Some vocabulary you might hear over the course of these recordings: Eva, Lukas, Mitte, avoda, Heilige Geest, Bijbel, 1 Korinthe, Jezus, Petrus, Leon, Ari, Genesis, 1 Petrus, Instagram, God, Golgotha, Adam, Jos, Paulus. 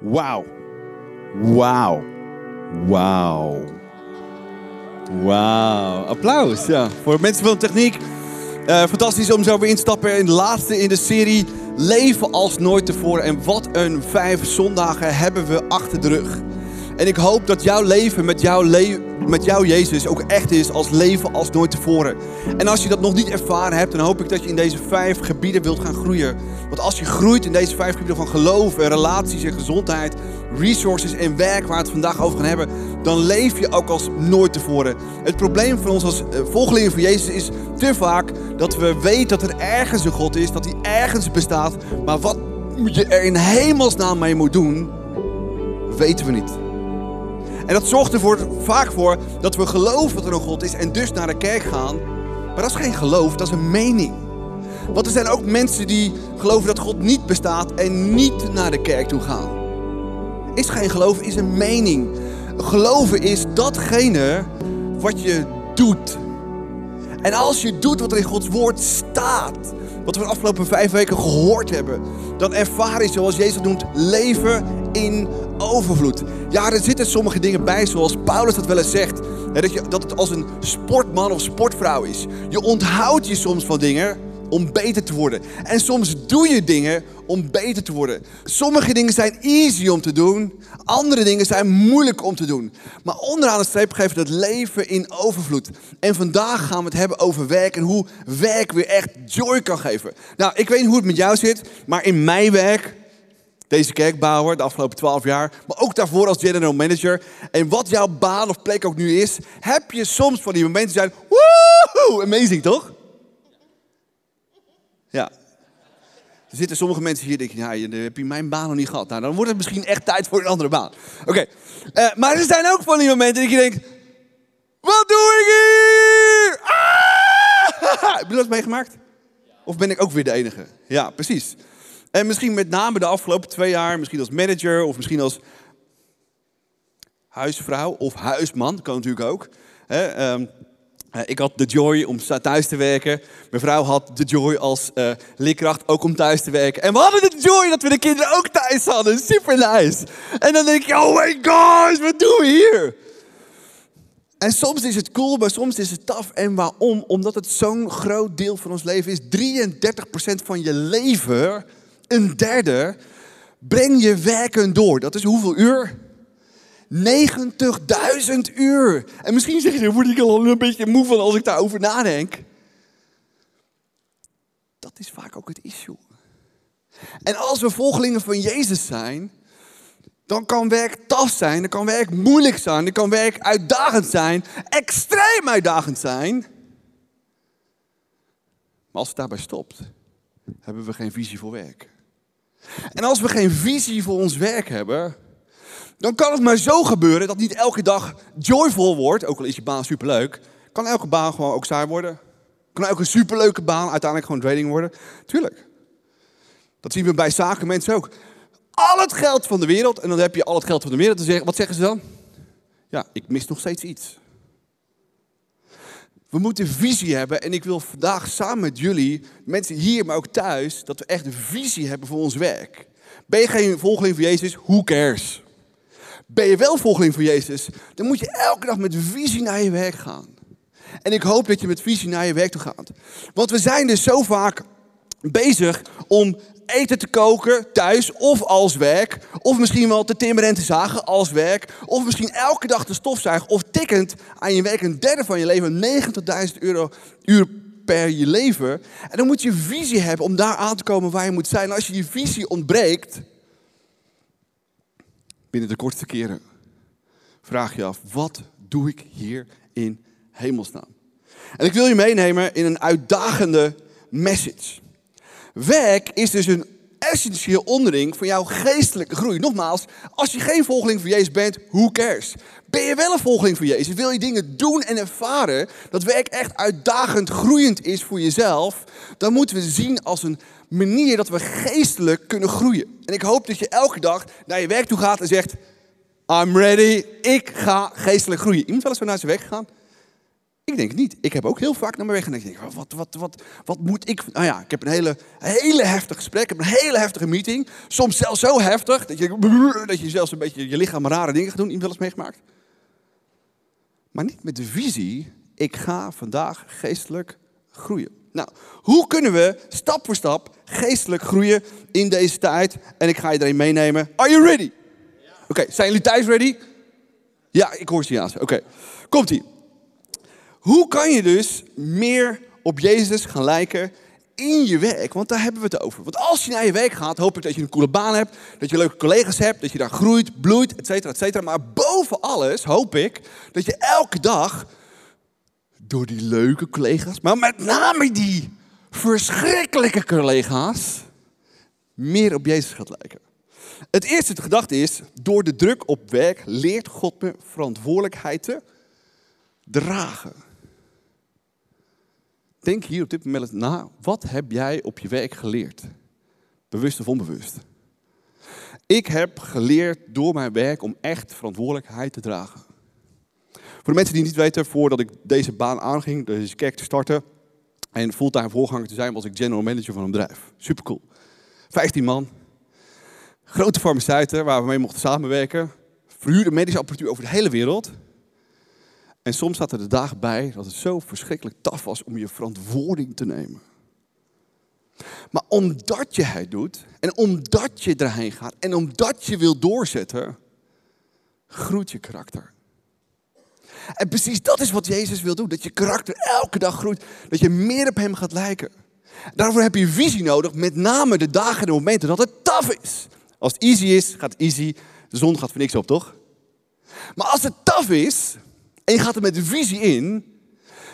Wauw. Wauw. Wauw. Wauw. Applaus, ja. Voor mensen van de techniek. Fantastisch om zo weer in te stappen in de laatste in de serie. Leven als nooit tevoren. En wat een 5 zondagen hebben we achter de rug. En ik hoop dat jouw leven met jouw Jezus ook echt is als leven als nooit tevoren. En als je dat nog niet ervaren hebt, dan hoop ik dat je in deze 5 gebieden wilt gaan groeien. Want als je groeit in deze 5 gebieden van geloof, relaties en gezondheid, resources en werk waar we het vandaag over gaan hebben, dan leef je ook als nooit tevoren. Het probleem van ons als volgelingen van Jezus is te vaak dat we weten dat er ergens een God is, dat hij ergens bestaat. Maar wat je er in hemelsnaam mee moet doen, weten we niet. En dat zorgt er vaak voor dat we geloven dat er een God is en dus naar de kerk gaan. Maar dat is geen geloof, dat is een mening. Want er zijn ook mensen die geloven dat God niet bestaat en niet naar de kerk toe gaan. Is geen geloof, is een mening. Geloven is datgene wat je doet. En als je doet wat er in Gods woord staat, wat we de afgelopen 5 weken gehoord hebben, dan ervaar je, zoals Jezus dat noemt, leven in overvloed. Ja, er zitten sommige dingen bij, zoals Paulus dat wel eens zegt. Dat het als een sportman of sportvrouw is. Je onthoudt je soms van dingen om beter te worden. En soms doe je dingen om beter te worden. Sommige dingen zijn easy om te doen. Andere dingen zijn moeilijk om te doen. Maar onderaan de streep geeft het leven in overvloed. En vandaag gaan we het hebben over werk en hoe werk weer echt joy kan geven. Nou, ik weet niet hoe het met jou zit, maar in mijn werk, deze kerkbouwer de afgelopen 12 jaar, maar ook daarvoor als general manager. En wat jouw baan of plek ook nu is, heb je soms van die momenten zijn, woehoe, amazing toch? Ja. Er zitten sommige mensen hier die denken, nou, heb je mijn baan nog niet gehad? Nou, dan wordt het misschien echt tijd voor een andere baan. Oké. Maar er zijn ook van die momenten dat je denkt, wat doe ik hier? Ah! Heb je dat meegemaakt? Of ben ik ook weer de enige? Ja, precies. En misschien met name de afgelopen 2 jaar, misschien als manager of misschien als huisvrouw of huisman, kan natuurlijk ook. Ik had de joy om thuis te werken. Mijn vrouw had de joy als leerkracht ook om thuis te werken. En we hadden de joy dat we de kinderen ook thuis hadden. Super nice. En dan denk ik, oh my gosh, wat doen we hier? En soms is het cool, maar soms is het taf. En waarom? Omdat het zo'n groot deel van ons leven is. 33% van je leven, een derde, breng je werken door. Dat is hoeveel uur? 90.000 uur. En misschien zeg je, daar word ik al een beetje moe van als ik daarover nadenk. Dat is vaak ook het issue. En als we volgelingen van Jezus zijn, dan kan werk taf zijn, dan kan werk moeilijk zijn, dan kan werk uitdagend zijn, extreem uitdagend zijn. Maar als het daarbij stopt, hebben we geen visie voor werk. En als we geen visie voor ons werk hebben, dan kan het maar zo gebeuren dat niet elke dag joyful wordt. Ook al is je baan superleuk. Kan elke baan gewoon ook saai worden. Kan elke superleuke baan uiteindelijk gewoon training worden. Tuurlijk. Dat zien we bij zakenmensen ook. Al het geld van de wereld. En dan heb je al het geld van de wereld. En wat zeggen ze dan? Ja, ik mis nog steeds iets. We moeten visie hebben. En ik wil vandaag samen met jullie, mensen hier, maar ook thuis, dat we echt een visie hebben voor ons werk. Ben je geen volgeling van Jezus? Who cares? Ben je wel volgeling van Jezus, dan moet je elke dag met visie naar je werk gaan. En ik hoop dat je met visie naar je werk toe gaat. Want we zijn dus zo vaak bezig om eten te koken thuis of als werk. Of misschien wel te timmeren en te zagen als werk. Of misschien elke dag te stofzuigen of tikkend aan je werk. Een derde van je leven, 90.000 uur per je leven. En dan moet je visie hebben om daar aan te komen waar je moet zijn. En als je die visie ontbreekt, binnen de kortste keren vraag je af, wat doe ik hier in hemelsnaam? En ik wil je meenemen in een uitdagende message. Werk is dus een essentieel onderdeel van jouw geestelijke groei. Nogmaals, als je geen volgeling van Jezus bent, who cares? Ben je wel een volgeling van Jezus? Wil je dingen doen en ervaren dat werk echt uitdagend groeiend is voor jezelf? Dan moeten we zien als een manier dat we geestelijk kunnen groeien. En ik hoop dat je elke dag naar je werk toe gaat en zegt, I'm ready, ik ga geestelijk groeien. Iemand wel eens zo naar zijn werk gegaan? Ik denk niet. Ik heb ook heel vaak naar me weg en ik denk, wat moet ik... Nou ja, ik heb een hele heftig gesprek, ik heb een hele heftige meeting. Soms zelfs zo heftig dat je zelfs een beetje je lichaam rare dingen gaat doen. Iemand wel eens meegemaakt? Maar niet met de visie, ik ga vandaag geestelijk groeien. Nou, hoe kunnen we stap voor stap geestelijk groeien in deze tijd? En ik ga iedereen meenemen. Are you ready? Ja. Oké, zijn jullie thuis ready? Ja, ik hoor ze ja. Oké, komt-ie. Hoe kan je dus meer op Jezus gaan lijken in je werk? Want daar hebben we het over. Want als je naar je werk gaat, hoop ik dat je een coole baan hebt. Dat je leuke collega's hebt. Dat je daar groeit, bloeit, et cetera, et cetera. Maar boven alles hoop ik dat je elke dag door die leuke collega's, maar met name die verschrikkelijke collega's, meer op Jezus gaat lijken. Het eerste de gedachte is, door de druk op werk leert God me verantwoordelijkheid te dragen. Denk hier op dit moment na, wat heb jij op je werk geleerd? Bewust of onbewust. Ik heb geleerd door mijn werk om echt verantwoordelijkheid te dragen. Voor de mensen die niet weten, voordat ik deze baan aanging, deze kerk te starten en fulltime voorganger te zijn, was ik general manager van een bedrijf. Supercool. 15 man. Grote farmaceuten waar we mee mochten samenwerken. Verhuurde medische apparatuur over de hele wereld. En soms zaten er de dagen bij dat het zo verschrikkelijk taf was om je verantwoording te nemen. Maar omdat je het doet en omdat je erheen gaat en omdat je wil doorzetten, groeit je karakter. En precies dat is wat Jezus wil doen. Dat je karakter elke dag groeit. Dat je meer op hem gaat lijken. Daarvoor heb je visie nodig. Met name de dagen en de momenten dat het taf is. Als het easy is, gaat het easy. De zon gaat voor niks op, toch? Maar als het taf is en je gaat er met de visie in,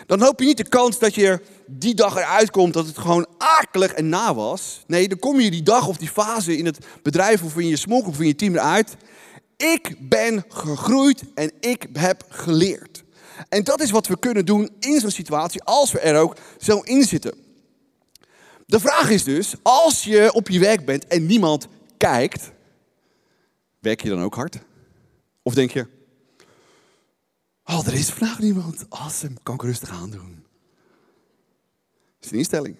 dan hoop je niet de kans dat je die dag eruit komt dat het gewoon akelig en na was. Nee, dan kom je die dag of die fase in het bedrijf of in je smok of in je team eruit. Ik ben gegroeid en ik heb geleerd. En dat is wat we kunnen doen in zo'n situatie als we er ook zo in zitten. De vraag is dus, als je op je werk bent en niemand kijkt, werk je dan ook hard? Of denk je, er is vandaag niemand. Awesome, kan ik rustig aandoen. Dat is een instelling.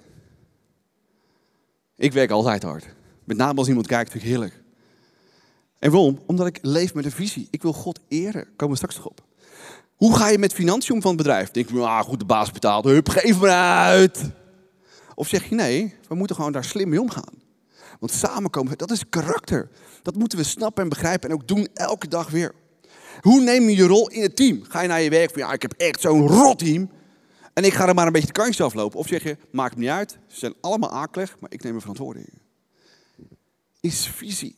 Ik werk altijd hard. Met name als niemand kijkt, vind ik heerlijk. En waarom? Omdat ik leef met een visie. Ik wil God eren. Komen we straks nog op. Hoe ga je met financiën om van het bedrijf? Denk je, goed, de baas betaalt. Hup, geef maar uit. Of zeg je, nee, we moeten gewoon daar slim mee omgaan. Want samenkomen, dat is karakter. Dat moeten we snappen en begrijpen en ook doen elke dag weer. Hoe neem je je rol in het team? Ga je naar je werk van, ik heb echt zo'n rot team. En ik ga er maar een beetje de kantjes aflopen. Of zeg je, maakt me niet uit. Ze zijn allemaal akelig, maar ik neem mijn verantwoording. Is visie.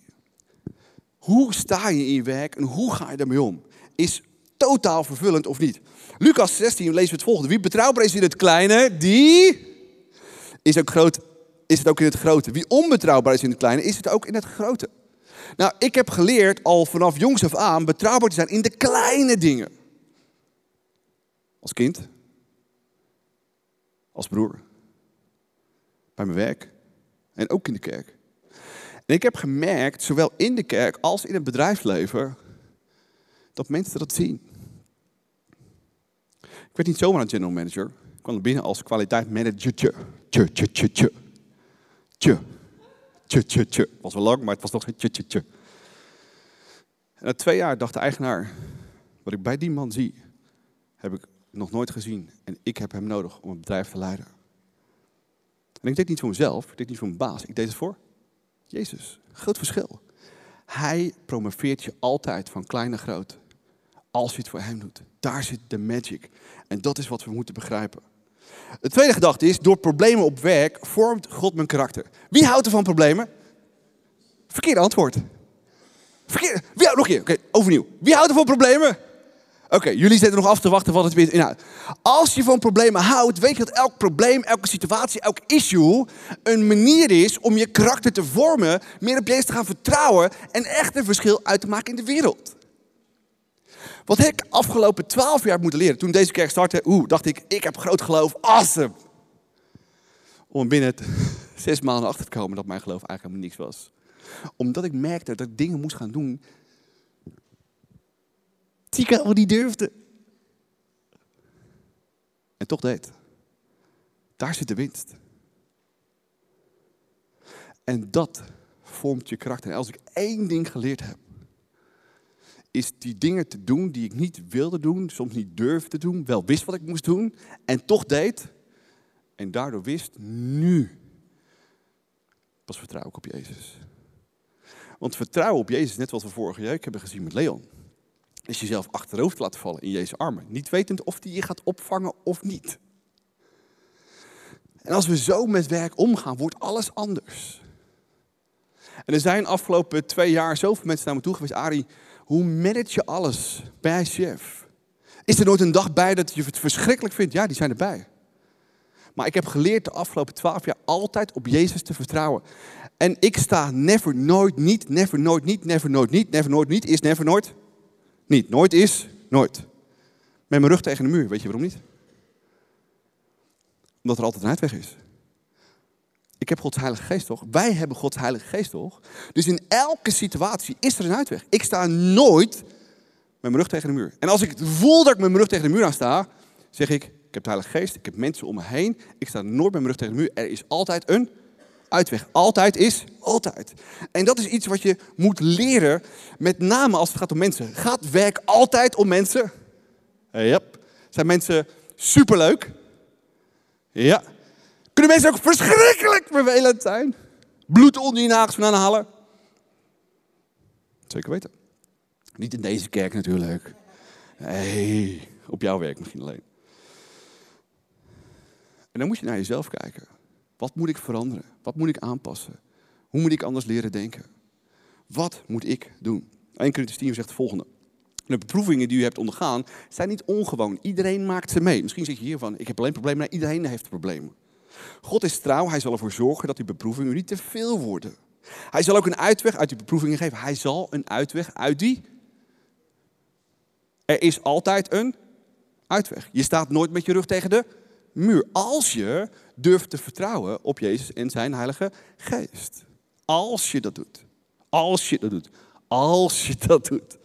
Hoe sta je in je werk en hoe ga je daarmee om? Is totaal vervullend of niet? Lukas 16 lezen we het volgende. Wie betrouwbaar is in het kleine, die is ook groot. Is het ook in het grote. Wie onbetrouwbaar is in het kleine, is het ook in het grote. Nou, ik heb geleerd al vanaf jongs af aan betrouwbaar te zijn in de kleine dingen. Als kind. Als broer. Bij mijn werk. En ook in de kerk. En ik heb gemerkt, zowel in de kerk als in het bedrijfsleven, dat mensen dat zien. Ik werd niet zomaar een general manager. Ik kwam er binnen als kwaliteitsmanager. Tje. Was wel lang, maar het was nog geen tje. En na 2 jaar dacht de eigenaar, wat ik bij die man zie, heb ik nog nooit gezien. En ik heb hem nodig om een bedrijf te leiden. En ik deed niet voor mezelf, ik deed niet voor mijn baas. Ik deed het voor Jezus, groot verschil. Hij promoveert je altijd van klein naar groot. Als je het voor hem doet. Daar zit de magic. En dat is wat we moeten begrijpen. De tweede gedachte is, door problemen op werk vormt God mijn karakter. Wie houdt er van problemen? Verkeerde antwoord. Nog een keer, oké, overnieuw. Wie houdt er van problemen? Oké, jullie zitten nog af te wachten wat het weer inhoudt. Als je van problemen houdt, weet je dat elk probleem, elke situatie, elk issue een manier is om je karakter te vormen, meer op Jezus te gaan vertrouwen en echt een verschil uit te maken in de wereld. Wat ik afgelopen 12 jaar heb moeten leren, toen deze kerk startte, dacht ik, ik heb groot geloof, awesome. Om binnen 6 maanden achter te komen dat mijn geloof eigenlijk helemaal niks was. Omdat ik merkte dat ik dingen moest gaan doen die ik helemaal niet durfde. En toch deed. Daar zit de winst. En dat vormt je karakter. En als ik één ding geleerd heb, is die dingen te doen die ik niet wilde doen, soms niet durfde doen, wel wist wat ik moest doen en toch deed. En daardoor wist, nu pas vertrouw ik op Jezus. Want vertrouwen op Jezus, net wat we vorige week hebben gezien met Leon, is jezelf achterover te laten vallen in Jezus' armen. Niet wetend of die je gaat opvangen of niet. En als we zo met werk omgaan, wordt alles anders. En er zijn afgelopen 2 jaar zoveel mensen naar me toe geweest. Ari, hoe manage je alles bij chef? Is er nooit een dag bij dat je het verschrikkelijk vindt? Ja, die zijn erbij. Maar ik heb geleerd de afgelopen 12 jaar altijd op Jezus te vertrouwen. En ik sta never, nooit, niet, never, nooit, niet, never, nooit, niet, never, nooit, niet, is never, nooit, niet. Nooit is, nooit. Met mijn rug tegen de muur, weet je waarom niet? Omdat er altijd een uitweg is. Ik heb Gods Heilige Geest toch? Wij hebben Gods Heilige Geest toch? Dus in elke situatie is er een uitweg. Ik sta nooit met mijn rug tegen de muur. En als ik voel dat ik met mijn rug tegen de muur aan sta, zeg ik, ik heb de Heilige Geest, ik heb mensen om me heen. Ik sta nooit met mijn rug tegen de muur. Er is altijd een uitweg. Altijd is altijd. En dat is iets wat je moet leren, met name als het gaat om mensen. Gaat werk altijd om mensen? Yep. Zijn mensen superleuk? Ja. Kunnen mensen ook verschrikkelijk vervelend zijn? Bloed onder je nagels vandaan halen? Zeker weten. Niet in deze kerk natuurlijk. Nee, op jouw werk misschien alleen. En dan moet je naar jezelf kijken. Wat moet ik veranderen? Wat moet ik aanpassen? Hoe moet ik anders leren denken? Wat moet ik doen? 1 Korinthe 10 zegt het volgende. De beproevingen die u hebt ondergaan zijn niet ongewoon. Iedereen maakt ze mee. Misschien zeg je hiervan, ik heb alleen problemen. Nee, iedereen heeft problemen. God is trouw. Hij zal ervoor zorgen dat die beproevingen niet te veel worden. Hij zal ook een uitweg uit die beproevingen geven. Hij zal een uitweg uit die. Er is altijd een uitweg. Je staat nooit met je rug tegen de muur. Als je durft te vertrouwen op Jezus en zijn Heilige Geest. Als je dat doet. Als je dat doet. Als je dat doet.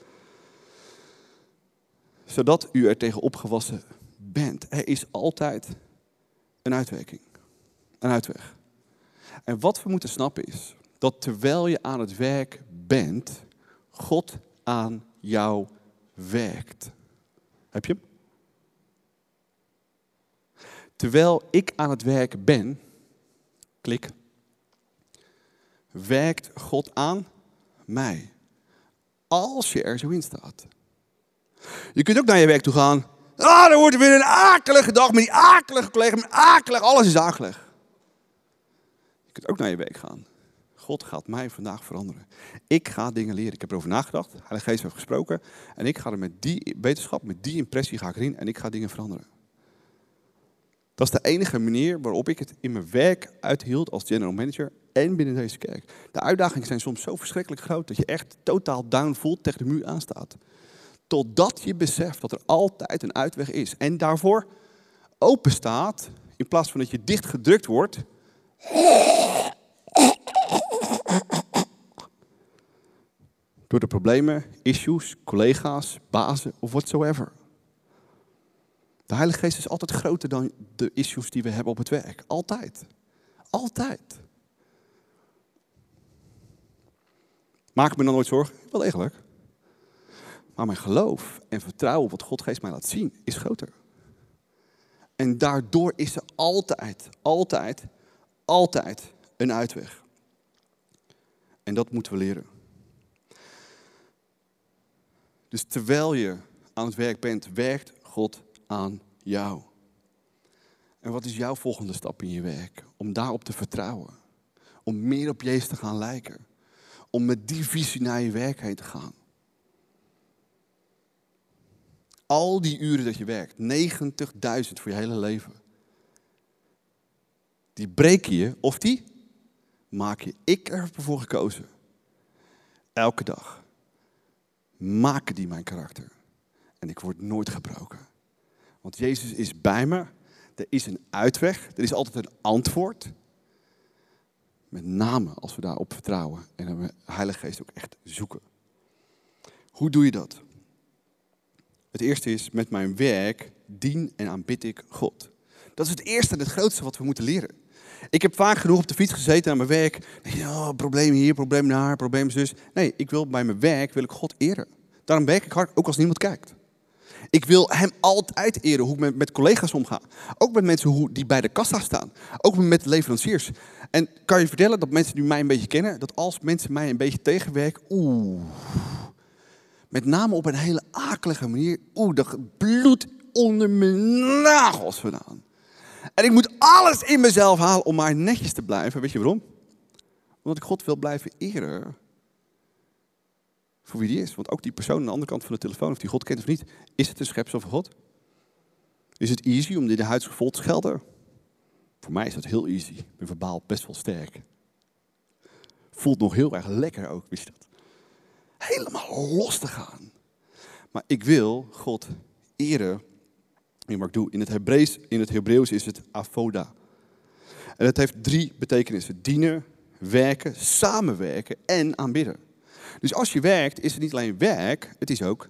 Zodat u er tegen opgewassen bent. Er is altijd een uitwerking. Een uitweg. En wat we moeten snappen is dat terwijl je aan het werk bent, God aan jou werkt. Heb je hem? Terwijl ik aan het werk ben, klik, werkt God aan mij. Als je er zo in staat. Je kunt ook naar je werk toe gaan. Ah, dan wordt er weer een akelige dag met die akelige collega, met akelig, alles is akelig. Je kunt ook naar je werk gaan. God gaat mij vandaag veranderen. Ik ga dingen leren. Ik heb erover nagedacht. Heilige Geest heeft gesproken. En ik ga er met die wetenschap, met die impressie ga ik erin en ik ga dingen veranderen. Dat is de enige manier waarop ik het in mijn werk uithield als general manager en binnen deze kerk. De uitdagingen zijn soms zo verschrikkelijk groot dat je echt totaal down voelt, tegen de muur aanstaat. Totdat je beseft dat er altijd een uitweg is. En daarvoor open staat, in plaats van dat je dichtgedrukt wordt. Door de problemen, issues, collega's, bazen of whatsoever. De Heilige Geest is altijd groter dan de issues die we hebben op het werk. Altijd. Altijd. Maak me dan nooit zorgen? Wel degelijk. Maar mijn geloof en vertrouwen op wat God Geest mij laat zien, is groter. En daardoor is er altijd, altijd, altijd een uitweg. En dat moeten we leren. Dus terwijl je aan het werk bent, werkt God aan jou. En wat is jouw volgende stap in je werk? Om daarop te vertrouwen. Om meer op Jezus te gaan lijken. Om met die visie naar je werk heen te gaan. Al die uren dat je werkt, 90.000 voor je hele leven. Die breken je of die maak je. Ik heb ervoor gekozen. Elke dag maken die mijn karakter. En ik word nooit gebroken. Want Jezus is bij me. Er is een uitweg. Er is altijd een antwoord. Met name als we daarop vertrouwen en de Heilige Geest ook echt zoeken. Hoe doe je dat? Het eerste is, met mijn werk dien en aanbid ik God. Dat is het eerste en het grootste wat we moeten leren. Ik heb vaak genoeg op de fiets gezeten aan mijn werk. Oh, probleem hier, probleem daar, probleem zus. Nee, ik wil bij mijn werk wil ik God eren. Daarom werk ik hard, ook als niemand kijkt. Ik wil hem altijd eren, hoe ik met collega's omga. Ook met mensen die bij de kassa staan. Ook met leveranciers. En kan je vertellen dat mensen die mij een beetje kennen, dat als mensen mij een beetje tegenwerken, met name op een hele akelige manier, dat bloed onder mijn nagels vandaan. En ik moet alles in mezelf halen om maar netjes te blijven. Weet je waarom? Omdat ik God wil blijven eren. Voor wie die is. Want ook die persoon aan de andere kant van de telefoon, of die God kent of niet, is het een schepsel van God? Is het easy om dit de huidige vol te schelden? Voor mij is dat heel easy. Ik ben verbaal best wel sterk. Voelt nog heel erg lekker ook, wist je dat? Helemaal los te gaan. Maar ik wil God eren in wat ik doe. In het Hebreeuws is het avoda. En dat heeft drie betekenissen. Dienen, werken, samenwerken en aanbidden. Dus als je werkt, is het niet alleen werk, het is ook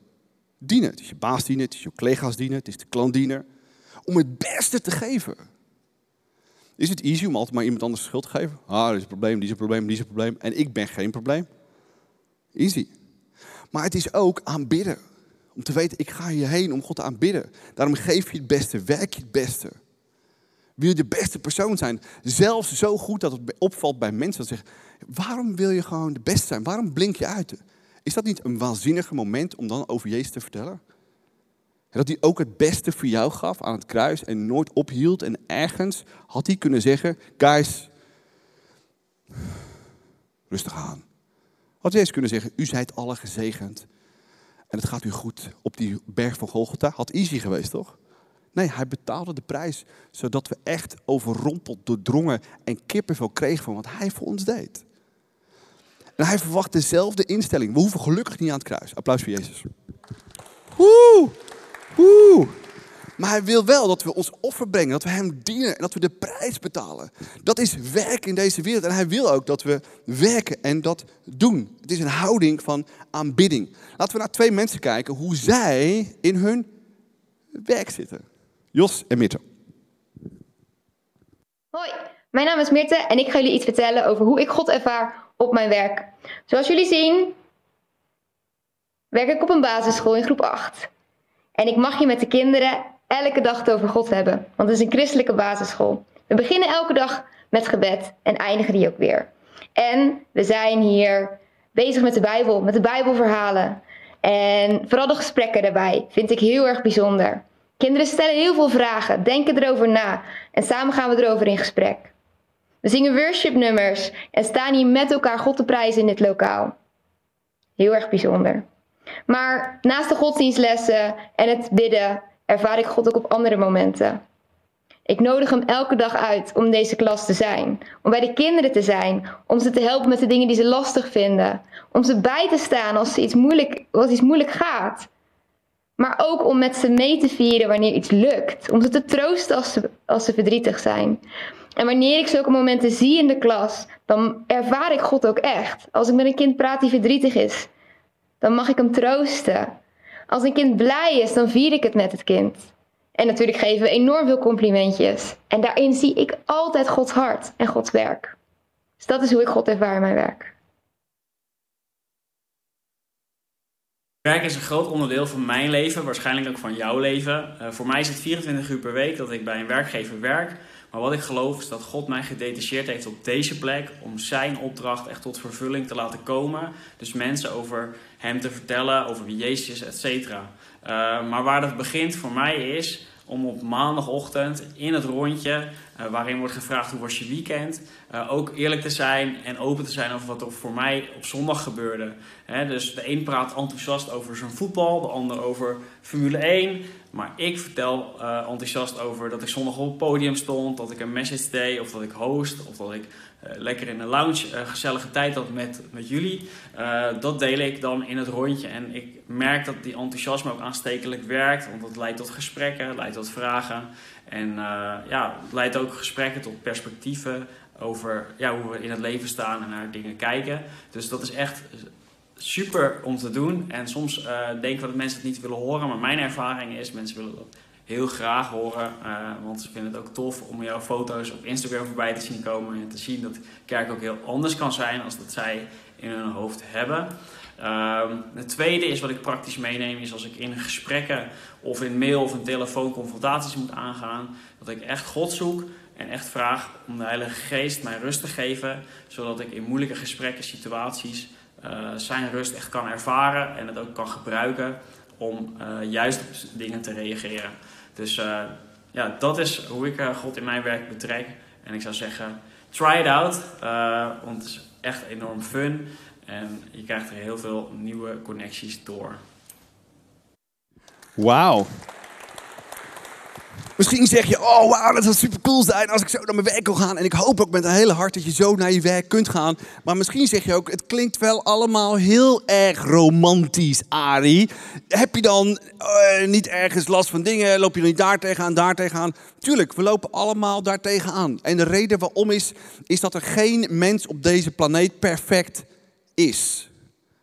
dienen. Het is je baas dienen, het is je collega's dienen, het is de klant dienen. Om het beste te geven. Is het easy om altijd maar iemand anders de schuld te geven? Dit is een probleem, die is een probleem, die is een probleem. En ik ben geen probleem. Easy. Maar het is ook aanbidden. Om te weten, ik ga hierheen om God te aanbidden. Daarom geef je het beste, werk je het beste. Wil je de beste persoon zijn? Zelfs zo goed dat het opvalt bij mensen dat zeggen, waarom wil je gewoon de beste zijn? Waarom blink je uit? Is dat niet een waanzinnig moment om dan over Jezus te vertellen? En dat hij ook het beste voor jou gaf aan het kruis en nooit ophield. En ergens had hij kunnen zeggen, guys, rustig aan. Had Jezus kunnen zeggen, u zijt alle gezegend. En het gaat u goed op die berg van Golgotha. Had easy geweest, toch? Nee, hij betaalde de prijs, zodat we echt overrompeld, doordrongen en kippenvel kregen van wat hij voor ons deed. En hij verwacht dezelfde instelling. We hoeven gelukkig niet aan het kruis. Applaus voor Jezus. Woe! Maar hij wil wel dat we ons offer brengen, dat we hem dienen en dat we de prijs betalen. Dat is werk in deze wereld. En hij wil ook dat we werken en dat doen. Het is een houding van aanbidding. Laten we naar twee mensen kijken hoe zij in hun werk zitten. Jos en Mitte. Hoi, mijn naam is Mitte en ik ga jullie iets vertellen over hoe ik God ervaar op mijn werk. Zoals jullie zien, werk ik op een basisschool in groep 8. En ik mag hier met de kinderen elke dag het over God hebben. Want het is een christelijke basisschool. We beginnen elke dag met gebed en eindigen die ook weer. En we zijn hier bezig met de Bijbel, met de Bijbelverhalen. En vooral de gesprekken daarbij vind ik heel erg bijzonder. Kinderen stellen heel veel vragen, denken erover na. En samen gaan we erover in gesprek. We zingen worshipnummers en staan hier met elkaar God te prijzen in dit lokaal. Heel erg bijzonder. Maar naast de godsdienstlessen en het bidden ervaar ik God ook op andere momenten. Ik nodig hem elke dag uit om in deze klas te zijn. Om bij de kinderen te zijn. Om ze te helpen met de dingen die ze lastig vinden. Om ze bij te staan als iets moeilijk gaat. Maar ook om met ze mee te vieren wanneer iets lukt. Om ze te troosten als ze verdrietig zijn. En wanneer ik zulke momenten zie in de klas, dan ervaar ik God ook echt. Als ik met een kind praat die verdrietig is, dan mag ik hem troosten. Als een kind blij is, dan vier ik het met het kind. En natuurlijk geven we enorm veel complimentjes. En daarin zie ik altijd Gods hart en Gods werk. Dus dat is hoe ik God ervaar in mijn werk. Werk is een groot onderdeel van mijn leven, waarschijnlijk ook van jouw leven. Voor mij is het 24 uur per week dat ik bij een werkgever werk. Maar wat ik geloof is dat God mij gedetacheerd heeft op deze plek om zijn opdracht echt tot vervulling te laten komen. Dus mensen over hem te vertellen, over wie Jezus is, et cetera. Maar waar dat begint voor mij is om op maandagochtend in het rondje, waarin wordt gevraagd hoe was je weekend, ook eerlijk te zijn en open te zijn over wat er voor mij op zondag gebeurde. Dus de een praat enthousiast over zijn voetbal, de ander over Formule 1. Maar ik vertel enthousiast over dat ik zondag op het podium stond, dat ik een message deed, of dat ik host, of dat ik lekker in de lounge gezellige tijd had met jullie. Dat deel ik dan in het rondje. En ik merk dat die enthousiasme ook aanstekelijk werkt, want dat leidt tot gesprekken, leidt tot vragen. En het leidt ook gesprekken tot perspectieven over hoe we in het leven staan en naar dingen kijken. Dus dat is echt super om te doen. En soms denken we dat mensen het niet willen horen. Maar mijn ervaring is, mensen willen dat heel graag horen. Want ze vinden het ook tof om jouw foto's op Instagram voorbij te zien komen. En te zien dat kerk ook heel anders kan zijn als dat zij in hun hoofd hebben. Het tweede is wat ik praktisch meeneem, is als ik in gesprekken of in mail of in telefoon confrontaties moet aangaan, dat ik echt God zoek en echt vraag om de Heilige Geest mij rust te geven, zodat ik in moeilijke gesprekken, situaties zijn rust echt kan ervaren en het ook kan gebruiken om juist op dingen te reageren. Dus ja, dat is hoe ik God in mijn werk betrek. En ik zou zeggen, try it out, want het is echt enorm fun. En je krijgt er heel veel nieuwe connecties door. Wauw. Misschien zeg je, oh wauw, dat zou super cool zijn als ik zo naar mijn werk wil gaan. En ik hoop ook met een hele hart dat je zo naar je werk kunt gaan. Maar misschien zeg je ook, het klinkt wel allemaal heel erg romantisch, Ari. Heb je dan niet ergens last van dingen? Loop je niet daar tegenaan, daar tegenaan? Tuurlijk, we lopen allemaal daar tegenaan. En de reden waarom is dat er geen mens op deze planeet perfect is.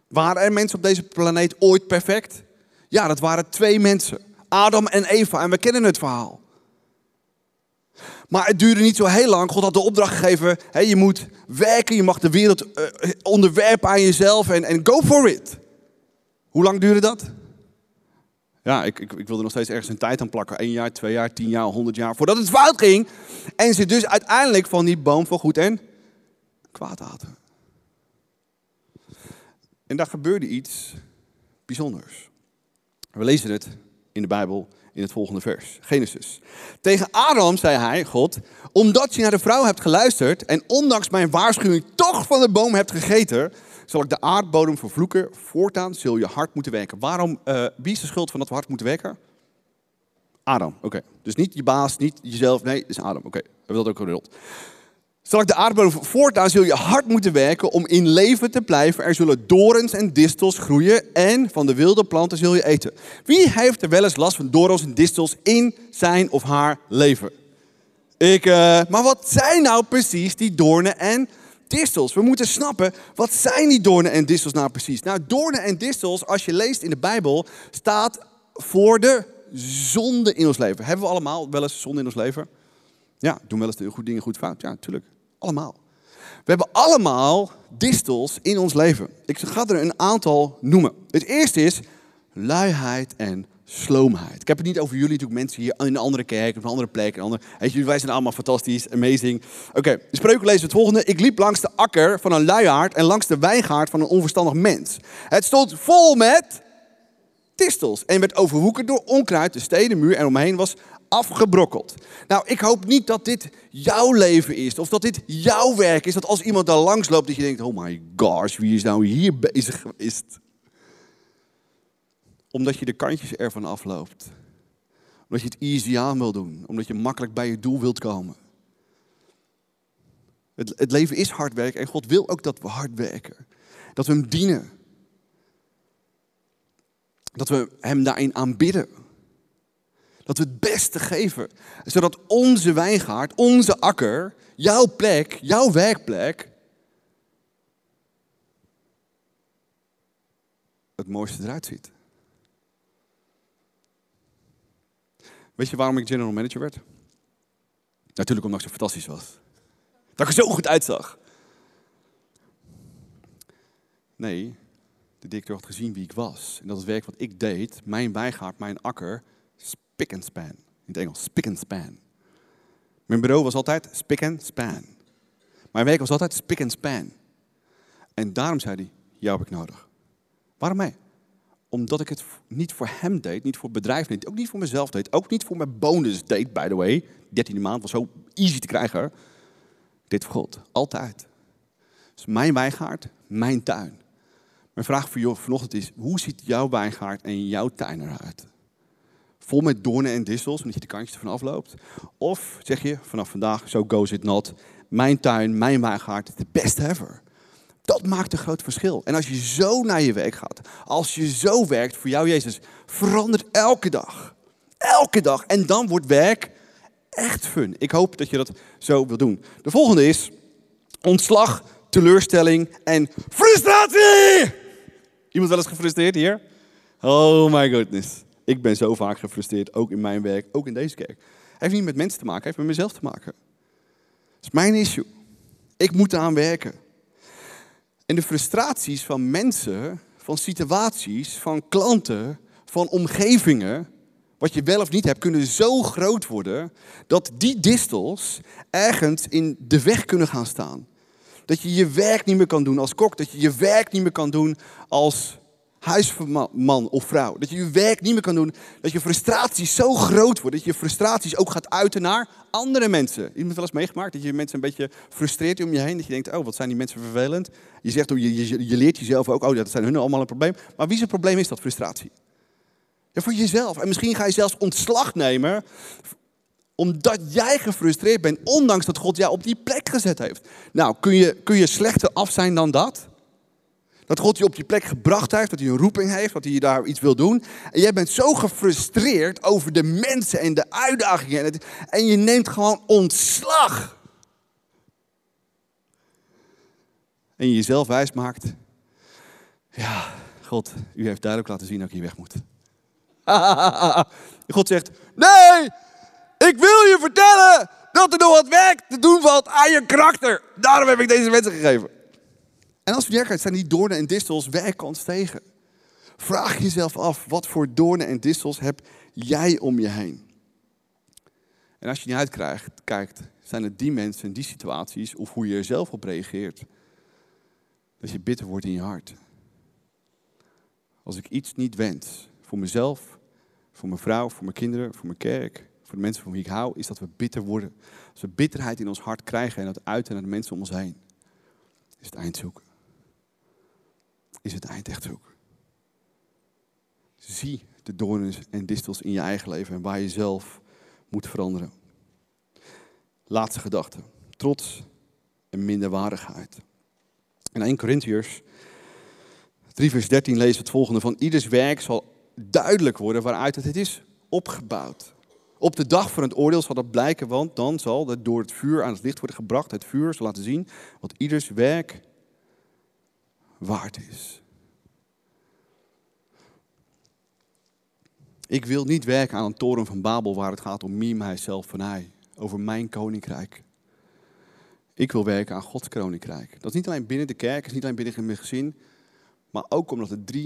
Waren er mensen op deze planeet ooit perfect? Ja, dat waren 2 mensen. Adam en Eva. En we kennen het verhaal. Maar het duurde niet zo heel lang. God had de opdracht gegeven. Hé, je moet werken. Je mag de wereld onderwerpen aan jezelf. En go for it. Hoe lang duurde dat? Ja, ik wilde nog steeds ergens een tijd aan plakken. 1 jaar, 2 jaar, 10 jaar, 100 jaar. Voordat het fout ging. En ze dus uiteindelijk van die boom van goed en kwaad aten. En daar gebeurde iets bijzonders. We lezen het in de Bijbel in het volgende vers. Genesis. Tegen Adam zei hij, God, omdat je naar de vrouw hebt geluisterd en ondanks mijn waarschuwing toch van de boom hebt gegeten, zal ik de aardbodem vervloeken. Voortaan zul je hard moeten werken. Waarom? Wie is de schuld van dat we hard moeten werken? Adam, oké. Dus niet je baas, niet jezelf. Nee, dat is Adam. Oké, we hebben dat ook geregeld. Zal ik de aardbodem voortaan zul je hard moeten werken om in leven te blijven. Er zullen dorens en distels groeien en van de wilde planten zul je eten. Wie heeft er wel eens last van dorens en distels in zijn of haar leven? Maar wat zijn nou precies die doornen en distels? We moeten snappen, wat zijn die doornen en distels nou precies? Nou, doornen en distels, als je leest in de Bijbel, staat voor de zonde in ons leven. Hebben we allemaal wel eens zonde in ons leven? Ja, doen wel eens de goede dingen goed fout. Ja, natuurlijk. Allemaal. We hebben allemaal distels in ons leven. Ik ga er een aantal noemen. Het eerste is luiheid en sloomheid. Ik heb het niet over jullie, natuurlijk mensen hier in een andere kerk, op een andere plek. Wij zijn allemaal fantastisch, amazing. Oké, de Spreuken lezen we het volgende. Ik liep langs de akker van een luiaard en langs de wijngaard van een onverstandig mens. Het stond vol met distels en werd overwoekerd door onkruid. De stedenmuur eromheen was afgebrokkeld. Nou, ik hoop niet dat dit jouw leven is. Of dat dit jouw werk is. Dat als iemand daar langs loopt, dat je denkt, oh my gosh, wie is nou hier bezig geweest? Omdat je de kantjes ervan afloopt. Omdat je het easy aan wil doen. Omdat je makkelijk bij je doel wilt komen. Het leven is hard werken. En God wil ook dat we hard werken. Dat we hem dienen. Dat we hem daarin aanbidden. Dat we het beste geven. Zodat onze wijngaard, onze akker, jouw plek, jouw werkplek, het mooiste eruit ziet. Weet je waarom ik general manager werd? Natuurlijk omdat ik zo fantastisch was. Dat ik er zo goed uitzag. Nee, de directeur had gezien wie ik was. En dat het werk wat ik deed, mijn wijngaard, mijn akker, spick and span. In het Engels, spick and span. Mijn bureau was altijd spick and span. Mijn werk was altijd spick and span. En daarom zei hij, jou heb ik nodig. Waarom mij? Omdat ik het niet voor hem deed, niet voor het bedrijf deed, ook niet voor mezelf deed, ook niet voor mijn bonus deed, by the way. 13e maand was zo easy te krijgen. Ik deed voor God, altijd. Dus mijn wijngaard, mijn tuin. Mijn vraag voor jou vanochtend is, hoe ziet jouw wijngaard en jouw tuin eruit? Vol met doornen en distels, omdat je de kantjes ervan afloopt. Of zeg je, vanaf vandaag, so goes it not. Mijn tuin, mijn wijngaard, the best ever. Dat maakt een groot verschil. En als je zo naar je werk gaat, als je zo werkt voor jou, Jezus, verandert elke dag. Elke dag. En dan wordt werk echt fun. Ik hoop dat je dat zo wil doen. De volgende is ontslag, teleurstelling en frustratie. Iemand wel eens gefrustreerd hier? Oh my goodness. Ik ben zo vaak gefrustreerd, ook in mijn werk, ook in deze kerk. Het heeft niet met mensen te maken, het heeft met mezelf te maken. Dat is mijn issue. Ik moet eraan werken. En de frustraties van mensen, van situaties, van klanten, van omgevingen, wat je wel of niet hebt, kunnen zo groot worden dat die distels ergens in de weg kunnen gaan staan. Dat je je werk niet meer kan doen als kok, dat je je werk niet meer kan doen als huisman of vrouw. Dat je je werk niet meer kan doen, dat je frustraties zo groot wordt, dat je frustraties ook gaat uiten naar andere mensen. Iemand wel eens meegemaakt dat je mensen een beetje frustreert om je heen, dat je denkt, oh wat zijn die mensen vervelend. Je zegt, oh, je leert jezelf ook, oh dat zijn hun allemaal een probleem. Maar wie zijn probleem is dat, frustratie? Ja, voor jezelf. En misschien ga je zelfs ontslag nemen, omdat jij gefrustreerd bent, ondanks dat God jou op die plek gezet heeft. Nou, kun je slechter af zijn dan dat? Dat God je op die plek gebracht heeft, dat hij een roeping heeft, dat hij daar iets wil doen. En jij bent zo gefrustreerd over de mensen en de uitdagingen. En je neemt gewoon ontslag. En je jezelf wijsmaakt. Ja, God, u heeft duidelijk laten zien dat ik hier weg moet. God zegt, nee, ik wil je vertellen dat er nog wat werk te doen valt aan je karakter. Daarom heb ik deze mensen gegeven. En als we werken, zijn die doornen en distels werkkans tegen. Vraag jezelf af, wat voor doornen en distels heb jij om je heen? En als je niet uitkijkt, zijn het die mensen, die situaties of hoe je er zelf op reageert. Dat je bitter wordt in je hart. Als ik iets niet wens voor mezelf, voor mijn vrouw, voor mijn kinderen, voor mijn kerk, voor de mensen van wie ik hou, is dat we bitter worden. Als we bitterheid in ons hart krijgen en dat uiten naar de mensen om ons heen, is het eind zoek. Is het eind echt zoek. Zie de doornen en distels in je eigen leven en waar je zelf moet veranderen. Laatste gedachte. Trots en minderwaardigheid. In 1 Korintiërs 3 vers 13 lezen we het volgende. Van ieders werk zal duidelijk worden waaruit het is opgebouwd. Op de dag van het oordeel zal dat blijken, want dan zal dat door het vuur aan het licht worden gebracht. Het vuur zal laten zien wat ieders werk waard is. Ik wil niet werken aan een toren van Babel waar het gaat om mij, mijzelf en hij. Over mijn koninkrijk. Ik wil werken aan Gods koninkrijk. Dat is niet alleen binnen de kerk, dat is niet alleen binnen mijn gezin. Maar ook omdat het 33%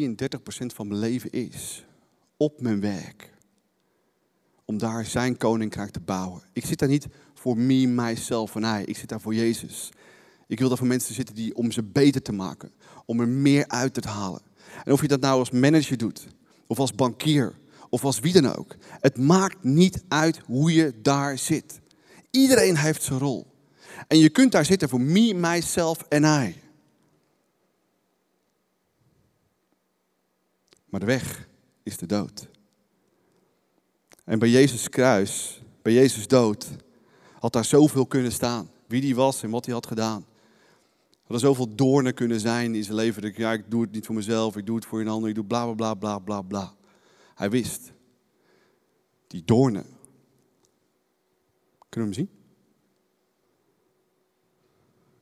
van mijn leven is. Op mijn werk. Om daar zijn koninkrijk te bouwen. Ik zit daar niet voor me, mijzelf en hij. Ik zit daar voor Jezus. Ik wil daar voor mensen zitten die om ze beter te maken. Om er meer uit te halen. En of je dat nou als manager doet. Of als bankier. Of als wie dan ook. Het maakt niet uit hoe je daar zit. Iedereen heeft zijn rol. En je kunt daar zitten voor me, mijzelf en hij. Maar de weg is de dood. En bij Jezus kruis, bij Jezus dood, had daar zoveel kunnen staan. Wie die was en wat hij had gedaan. Had er zoveel doornen kunnen zijn in zijn leven. Dat ja, ik doe het niet voor mezelf, ik doe het voor een ander, ik doe bla bla bla bla bla bla. Hij wist. Die doornen. Kunnen we hem zien?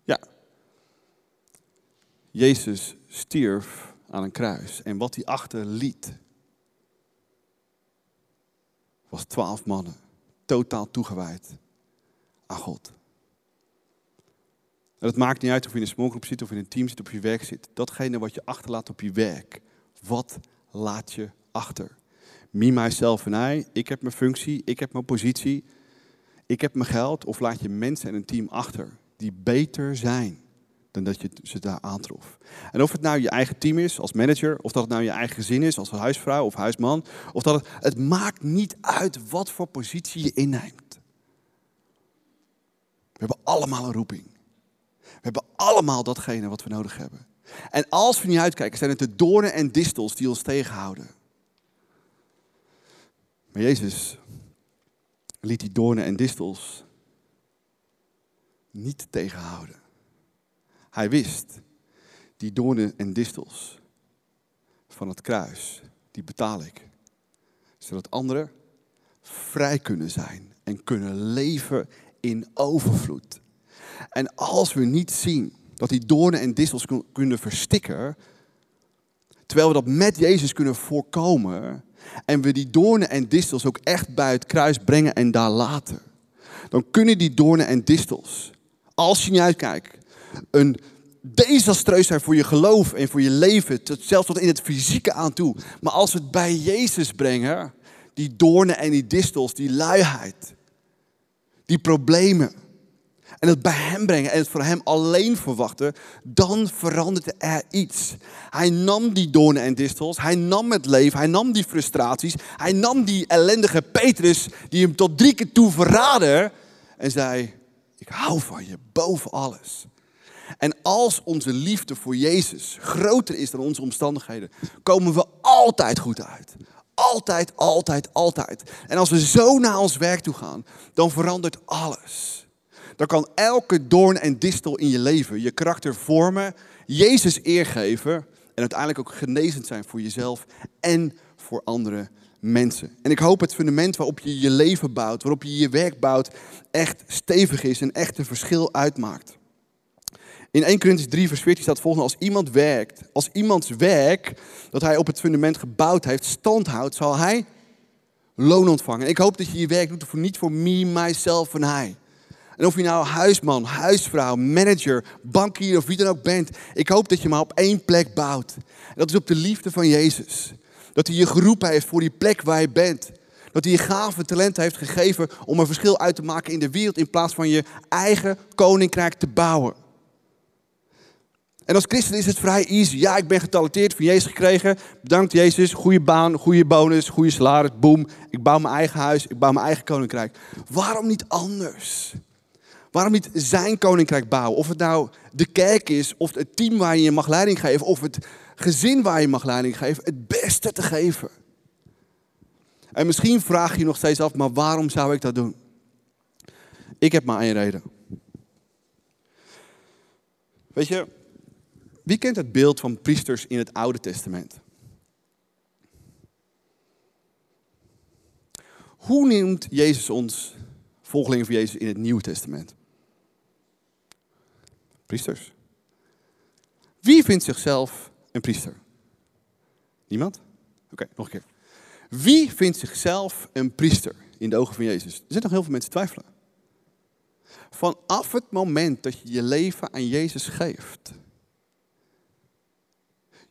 Ja. Jezus stierf aan een kruis. En wat hij achterliet was 12 mannen, totaal toegewijd aan God. En het maakt niet uit of je in een smallgroep zit, of in een team zit, of op je werk zit. Datgene wat je achterlaat op je werk, wat laat je achter? Me, myself en I, ik heb mijn functie, ik heb mijn positie, ik heb mijn geld. Of laat je mensen en een team achter die beter zijn dan dat je ze daar aantrof. En of het nou je eigen team is als manager, of dat het nou je eigen gezin is als huisvrouw of huisman, of dat het maakt niet uit wat voor positie je inneemt. We hebben allemaal een roeping. We hebben allemaal datgene wat we nodig hebben. En als we niet uitkijken, zijn het de doornen en distels die ons tegenhouden. Maar Jezus liet die doornen en distels niet tegenhouden. Hij wist, die doornen en distels van het kruis, die betaal ik. Zodat anderen vrij kunnen zijn en kunnen leven in overvloed. En als we niet zien dat die doornen en distels kunnen verstikken, Terwijl we dat met Jezus kunnen voorkomen. En we die doornen en distels ook echt bij het kruis brengen en daar laten. Dan kunnen die doornen en distels, als je niet uitkijkt, een desastreus zijn voor je geloof en voor je leven. Zelfs tot in het fysieke aan toe. Maar als we het bij Jezus brengen, die doornen en die distels, die luiheid, die problemen. En het bij hem brengen en het voor hem alleen verwachten, dan verandert er iets. Hij nam die doornen en distels, hij nam het leven, hij nam die frustraties, hij nam die ellendige Petrus die hem tot 3 keer toe verraadde en zei, ik hou van je boven alles. En als onze liefde voor Jezus groter is dan onze omstandigheden, komen we altijd goed uit. Altijd, altijd, altijd. En als we zo naar ons werk toe gaan, dan verandert alles. Dan kan elke doorn en distel in je leven je karakter vormen, Jezus eer geven en uiteindelijk ook genezend zijn voor jezelf en voor andere mensen. En ik hoop het fundament waarop je je leven bouwt, waarop je je werk bouwt, echt stevig is en echt een verschil uitmaakt. In 1 Korinthe 3 vers 14 staat het volgende: als iemands werk dat hij op het fundament gebouwd heeft stand houdt, zal hij loon ontvangen. En ik hoop dat je je werk doet voor niet voor me, myself en hij. En of je nou huisman, huisvrouw, manager, bankier of wie dan ook bent. Ik hoop dat je maar op 1 plek bouwt. En dat is op de liefde van Jezus. Dat hij je geroepen heeft voor die plek waar je bent. Dat hij je gaven, talenten heeft gegeven om een verschil uit te maken in de wereld. In plaats van je eigen koninkrijk te bouwen. En als christen is het vrij easy. Ja, ik ben getalenteerd, van Jezus gekregen. Bedankt Jezus, goede baan, goede bonus, goede salaris, boom. Ik bouw mijn eigen huis, ik bouw mijn eigen koninkrijk. Waarom niet anders? Waarom niet zijn koninkrijk bouwen? Of het nou de kerk is, of het team waar je mag leiding geven, of het gezin waar je mag leiding geven, het beste te geven. En misschien vraag je je nog steeds af, maar waarom zou ik dat doen? Ik heb maar 1 reden. Weet je, wie kent het beeld van priesters in het Oude Testament? Hoe noemt Jezus ons, volgelingen van Jezus, in het Nieuwe Testament? Priesters. Wie vindt zichzelf een priester? Niemand? Oké, nog een keer. Wie vindt zichzelf een priester in de ogen van Jezus? Er zitten nog heel veel mensen twijfelen. Vanaf het moment dat je je leven aan Jezus geeft,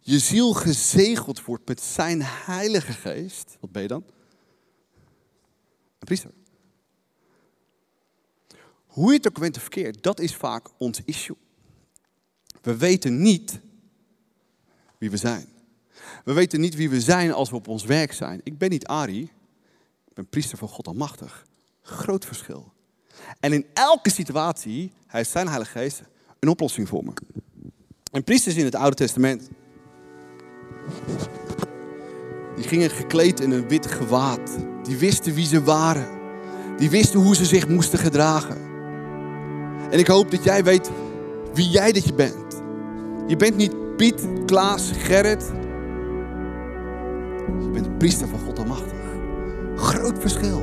je ziel gezegeld wordt met zijn Heilige Geest, wat ben je dan? Een priester. Hoe je het ook bent of verkeerd, dat is vaak ons issue. We weten niet wie we zijn. We weten niet wie we zijn als we op ons werk zijn. Ik ben niet Ari, ik ben priester van God Almachtig. Groot verschil. En in elke situatie heeft zijn Heilige Geest een oplossing voor me. En priesters in het Oude Testament, die gingen gekleed in een wit gewaad. Die wisten wie ze waren. Die wisten hoe ze zich moesten gedragen. En ik hoop dat jij weet wie jij dat je bent. Je bent niet Piet, Klaas, Gerrit. Je bent een priester van God Almachtig. Groot verschil.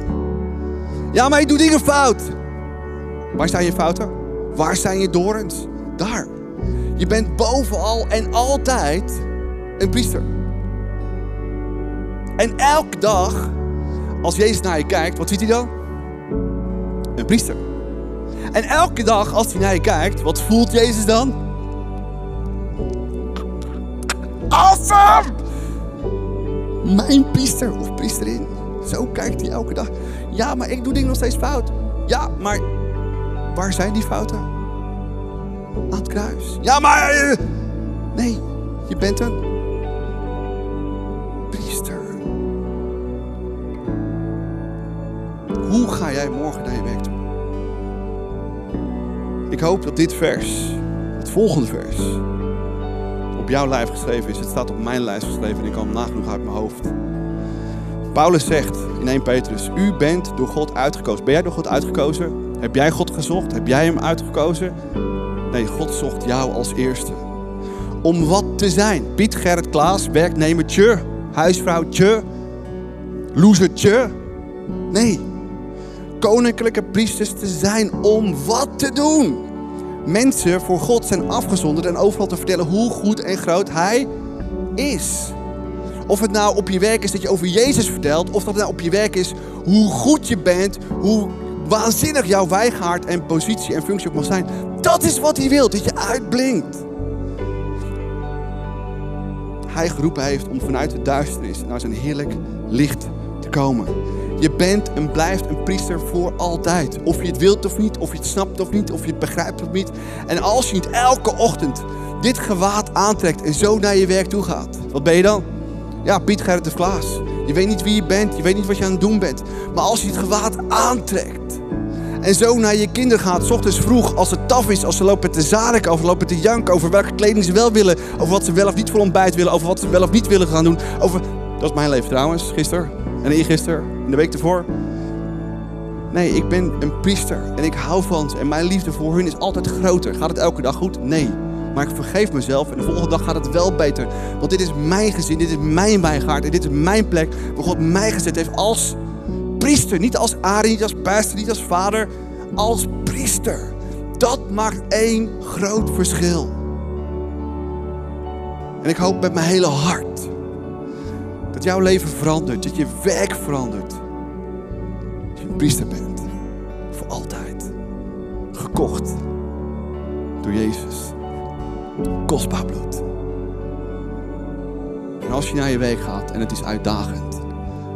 Ja, maar je doet dingen fout. Waar zijn je fouten? Waar zijn je dorens? Daar. Je bent bovenal en altijd een priester. En elke dag, als Jezus naar je kijkt, wat ziet hij dan? Een priester. En elke dag als hij naar je kijkt, wat voelt Jezus dan? Awesome! Mijn priester of priesterin. Zo kijkt hij elke dag. Ja, maar ik doe dingen nog steeds fout. Ja, maar waar zijn die fouten? Aan het kruis. Ja, maar... Nee, je bent een priester. Hoe ga jij morgen naar je werk toe? Ik hoop dat dit vers, het volgende vers, op jouw lijf geschreven is. Het staat op mijn lijst geschreven en ik kan hem nagenoeg uit mijn hoofd. Paulus zegt in 1 Petrus, u bent door God uitgekozen. Ben jij door God uitgekozen? Heb jij God gezocht? Heb jij hem uitgekozen? Nee, God zocht jou als eerste. Om wat te zijn? Piet, Gerrit, Klaas, werknemer, tje, huisvrouw, tje, loser, tje. Nee. Koninklijke priesters te zijn om wat te doen. Mensen voor God zijn afgezonderd en overal te vertellen hoe goed en groot Hij is. Of het nou op je werk is dat je over Jezus vertelt, of dat het nou op je werk is hoe goed je bent, hoe waanzinnig jouw wijngaard en positie en functie ook mag zijn. Dat is wat hij wil, dat je uitblinkt. Hij geroepen heeft om vanuit de duisternis naar zijn heerlijk licht te komen. Je bent en blijft een priester voor altijd. Of je het wilt of niet, of je het snapt of niet, of je het begrijpt of niet. En als je niet elke ochtend dit gewaad aantrekt en zo naar je werk toe gaat, wat ben je dan? Ja, Piet, Gerrit of Klaas. Je weet niet wie je bent, je weet niet wat je aan het doen bent. Maar als je het gewaad aantrekt en zo naar je kinderen gaat, 's ochtends vroeg, als het taf is, als ze lopen te zaniken, of lopen te janken, over welke kleding ze wel willen, over wat ze wel of niet voor ontbijt willen, over wat ze wel of niet willen gaan doen. Over... Dat is mijn leven trouwens, gisteren en eergisteren en de week ervoor. Nee, ik ben een priester en ik hou van ze en mijn liefde voor hun is altijd groter. Gaat het elke dag goed? Nee. Maar ik vergeef mezelf en de volgende dag gaat het wel beter. Want dit is mijn gezin, dit is mijn wijngaard en dit is mijn plek waar God mij gezet heeft als priester. Niet als Ari, niet als pastor, niet als vader. Als priester. Dat maakt één groot verschil. En ik hoop met mijn hele hart dat jouw leven verandert, dat je werk verandert. Dat je een priester bent. Voor altijd. Gekocht door Jezus. Kostbaar bloed. En als je naar je werk gaat en het is uitdagend,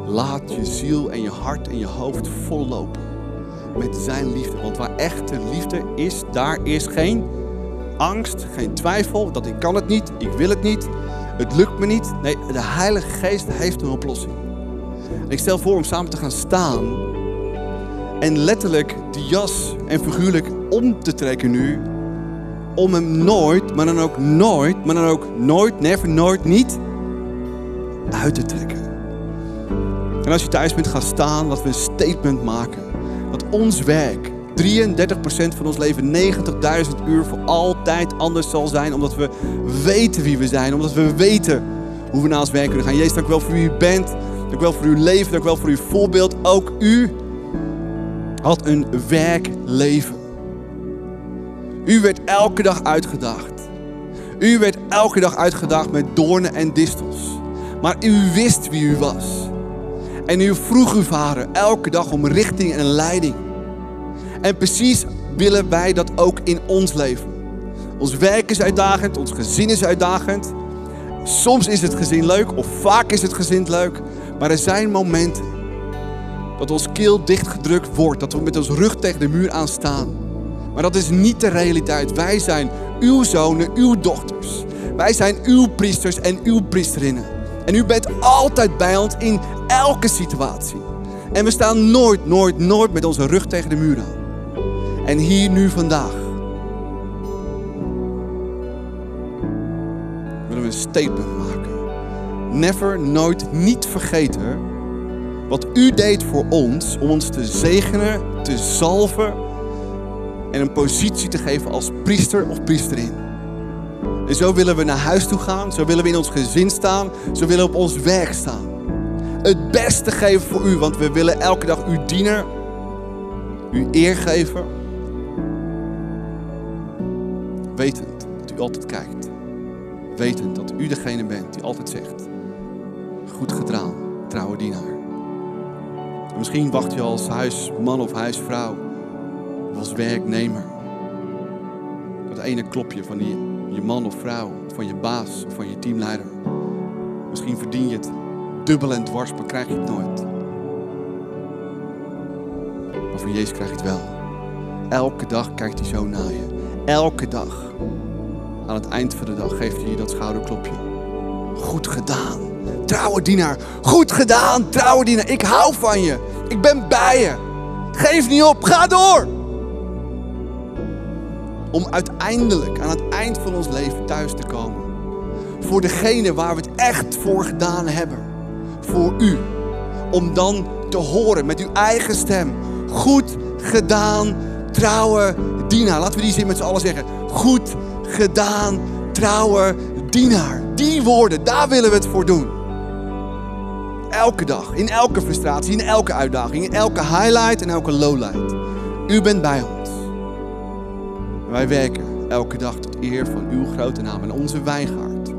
laat je ziel en je hart en je hoofd vollopen met zijn liefde. Want waar echte liefde is, daar is geen angst, geen twijfel. Dat ik kan het niet, ik wil het niet, het lukt me niet. Nee, de Heilige Geest heeft een oplossing. En ik stel voor om samen te gaan staan en letterlijk die jas en figuurlijk om te trekken nu. Om hem nooit, maar dan ook nooit, maar dan ook nooit, never, nooit, niet uit te trekken. En als je thuis bent gaan staan, laten we een statement maken. Dat ons werk, 33% van ons leven, 90.000 uur voor altijd anders zal zijn. Omdat we weten wie we zijn. Omdat we weten hoe we naar ons werk kunnen gaan. Jezus, dank u wel voor wie u bent. Dank u wel voor uw leven. Dank u wel voor uw voorbeeld. Ook u had een werkleven. U werd elke dag uitgedaagd. U werd elke dag uitgedaagd met doornen en distels. Maar u wist wie u was. En u vroeg uw vader elke dag om richting en leiding. En precies willen wij dat ook in ons leven. Ons werk is uitdagend, ons gezin is uitdagend. Soms is het gezin leuk of vaak is het gezin leuk. Maar er zijn momenten dat ons keel dichtgedrukt wordt. Dat we met ons rug tegen de muur aan staan. Maar dat is niet de realiteit. Wij zijn uw zonen, uw dochters. Wij zijn uw priesters en uw priesterinnen. En u bent altijd bij ons in elke situatie. En we staan nooit, nooit, nooit met onze rug tegen de muur aan. En hier nu vandaag willen we een statement maken. Never, nooit, niet vergeten wat u deed voor ons om ons te zegenen, te zalven. En een positie te geven als priester of priesterin. En zo willen we naar huis toe gaan. Zo willen we in ons gezin staan. Zo willen we op ons werk staan. Het beste geven voor u. Want we willen elke dag uw diener. Uw eergever. Wetend dat u altijd kijkt. Wetend dat u degene bent die altijd zegt. Goed gedaan, trouwe dienaar. En misschien wacht je als huisman of huisvrouw. Of als werknemer. Dat ene klopje van je man of vrouw, van je baas, of van je teamleider. Misschien verdien je het dubbel en dwars, maar krijg je het nooit. Maar van Jezus krijg je het wel. Elke dag kijkt hij zo naar je. Elke dag. Aan het eind van de dag geeft hij je dat schouderklopje. Goed gedaan, trouwe dienaar. Goed gedaan, trouwe dienaar. Ik hou van je. Ik ben bij je. Geef niet op, ga door. Om uiteindelijk aan het eind van ons leven thuis te komen. Voor degene waar we het echt voor gedaan hebben. Voor u. Om dan te horen met uw eigen stem. Goed gedaan, trouwe dienaar. Laten we die zin met z'n allen zeggen. Goed gedaan, trouwe dienaar. Die woorden, daar willen we het voor doen. Elke dag, in elke frustratie, in elke uitdaging, in elke highlight en elke lowlight. U bent bij ons. Wij werken elke dag tot eer van uw grote naam en onze wijngaard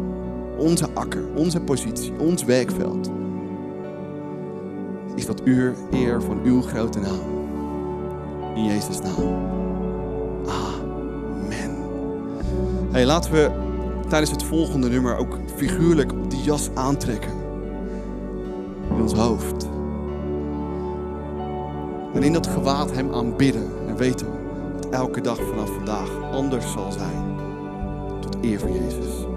onze akker, onze positie, ons werkveld, is dat eer van uw grote naam. In Jezus' naam. Amen. Hey, laten we tijdens het volgende nummer ook figuurlijk op die jas aantrekken. In ons hoofd. En in dat gewaad hem aanbidden. En weten dat elke dag vanaf vandaag anders zal zijn. Tot eer van Jezus.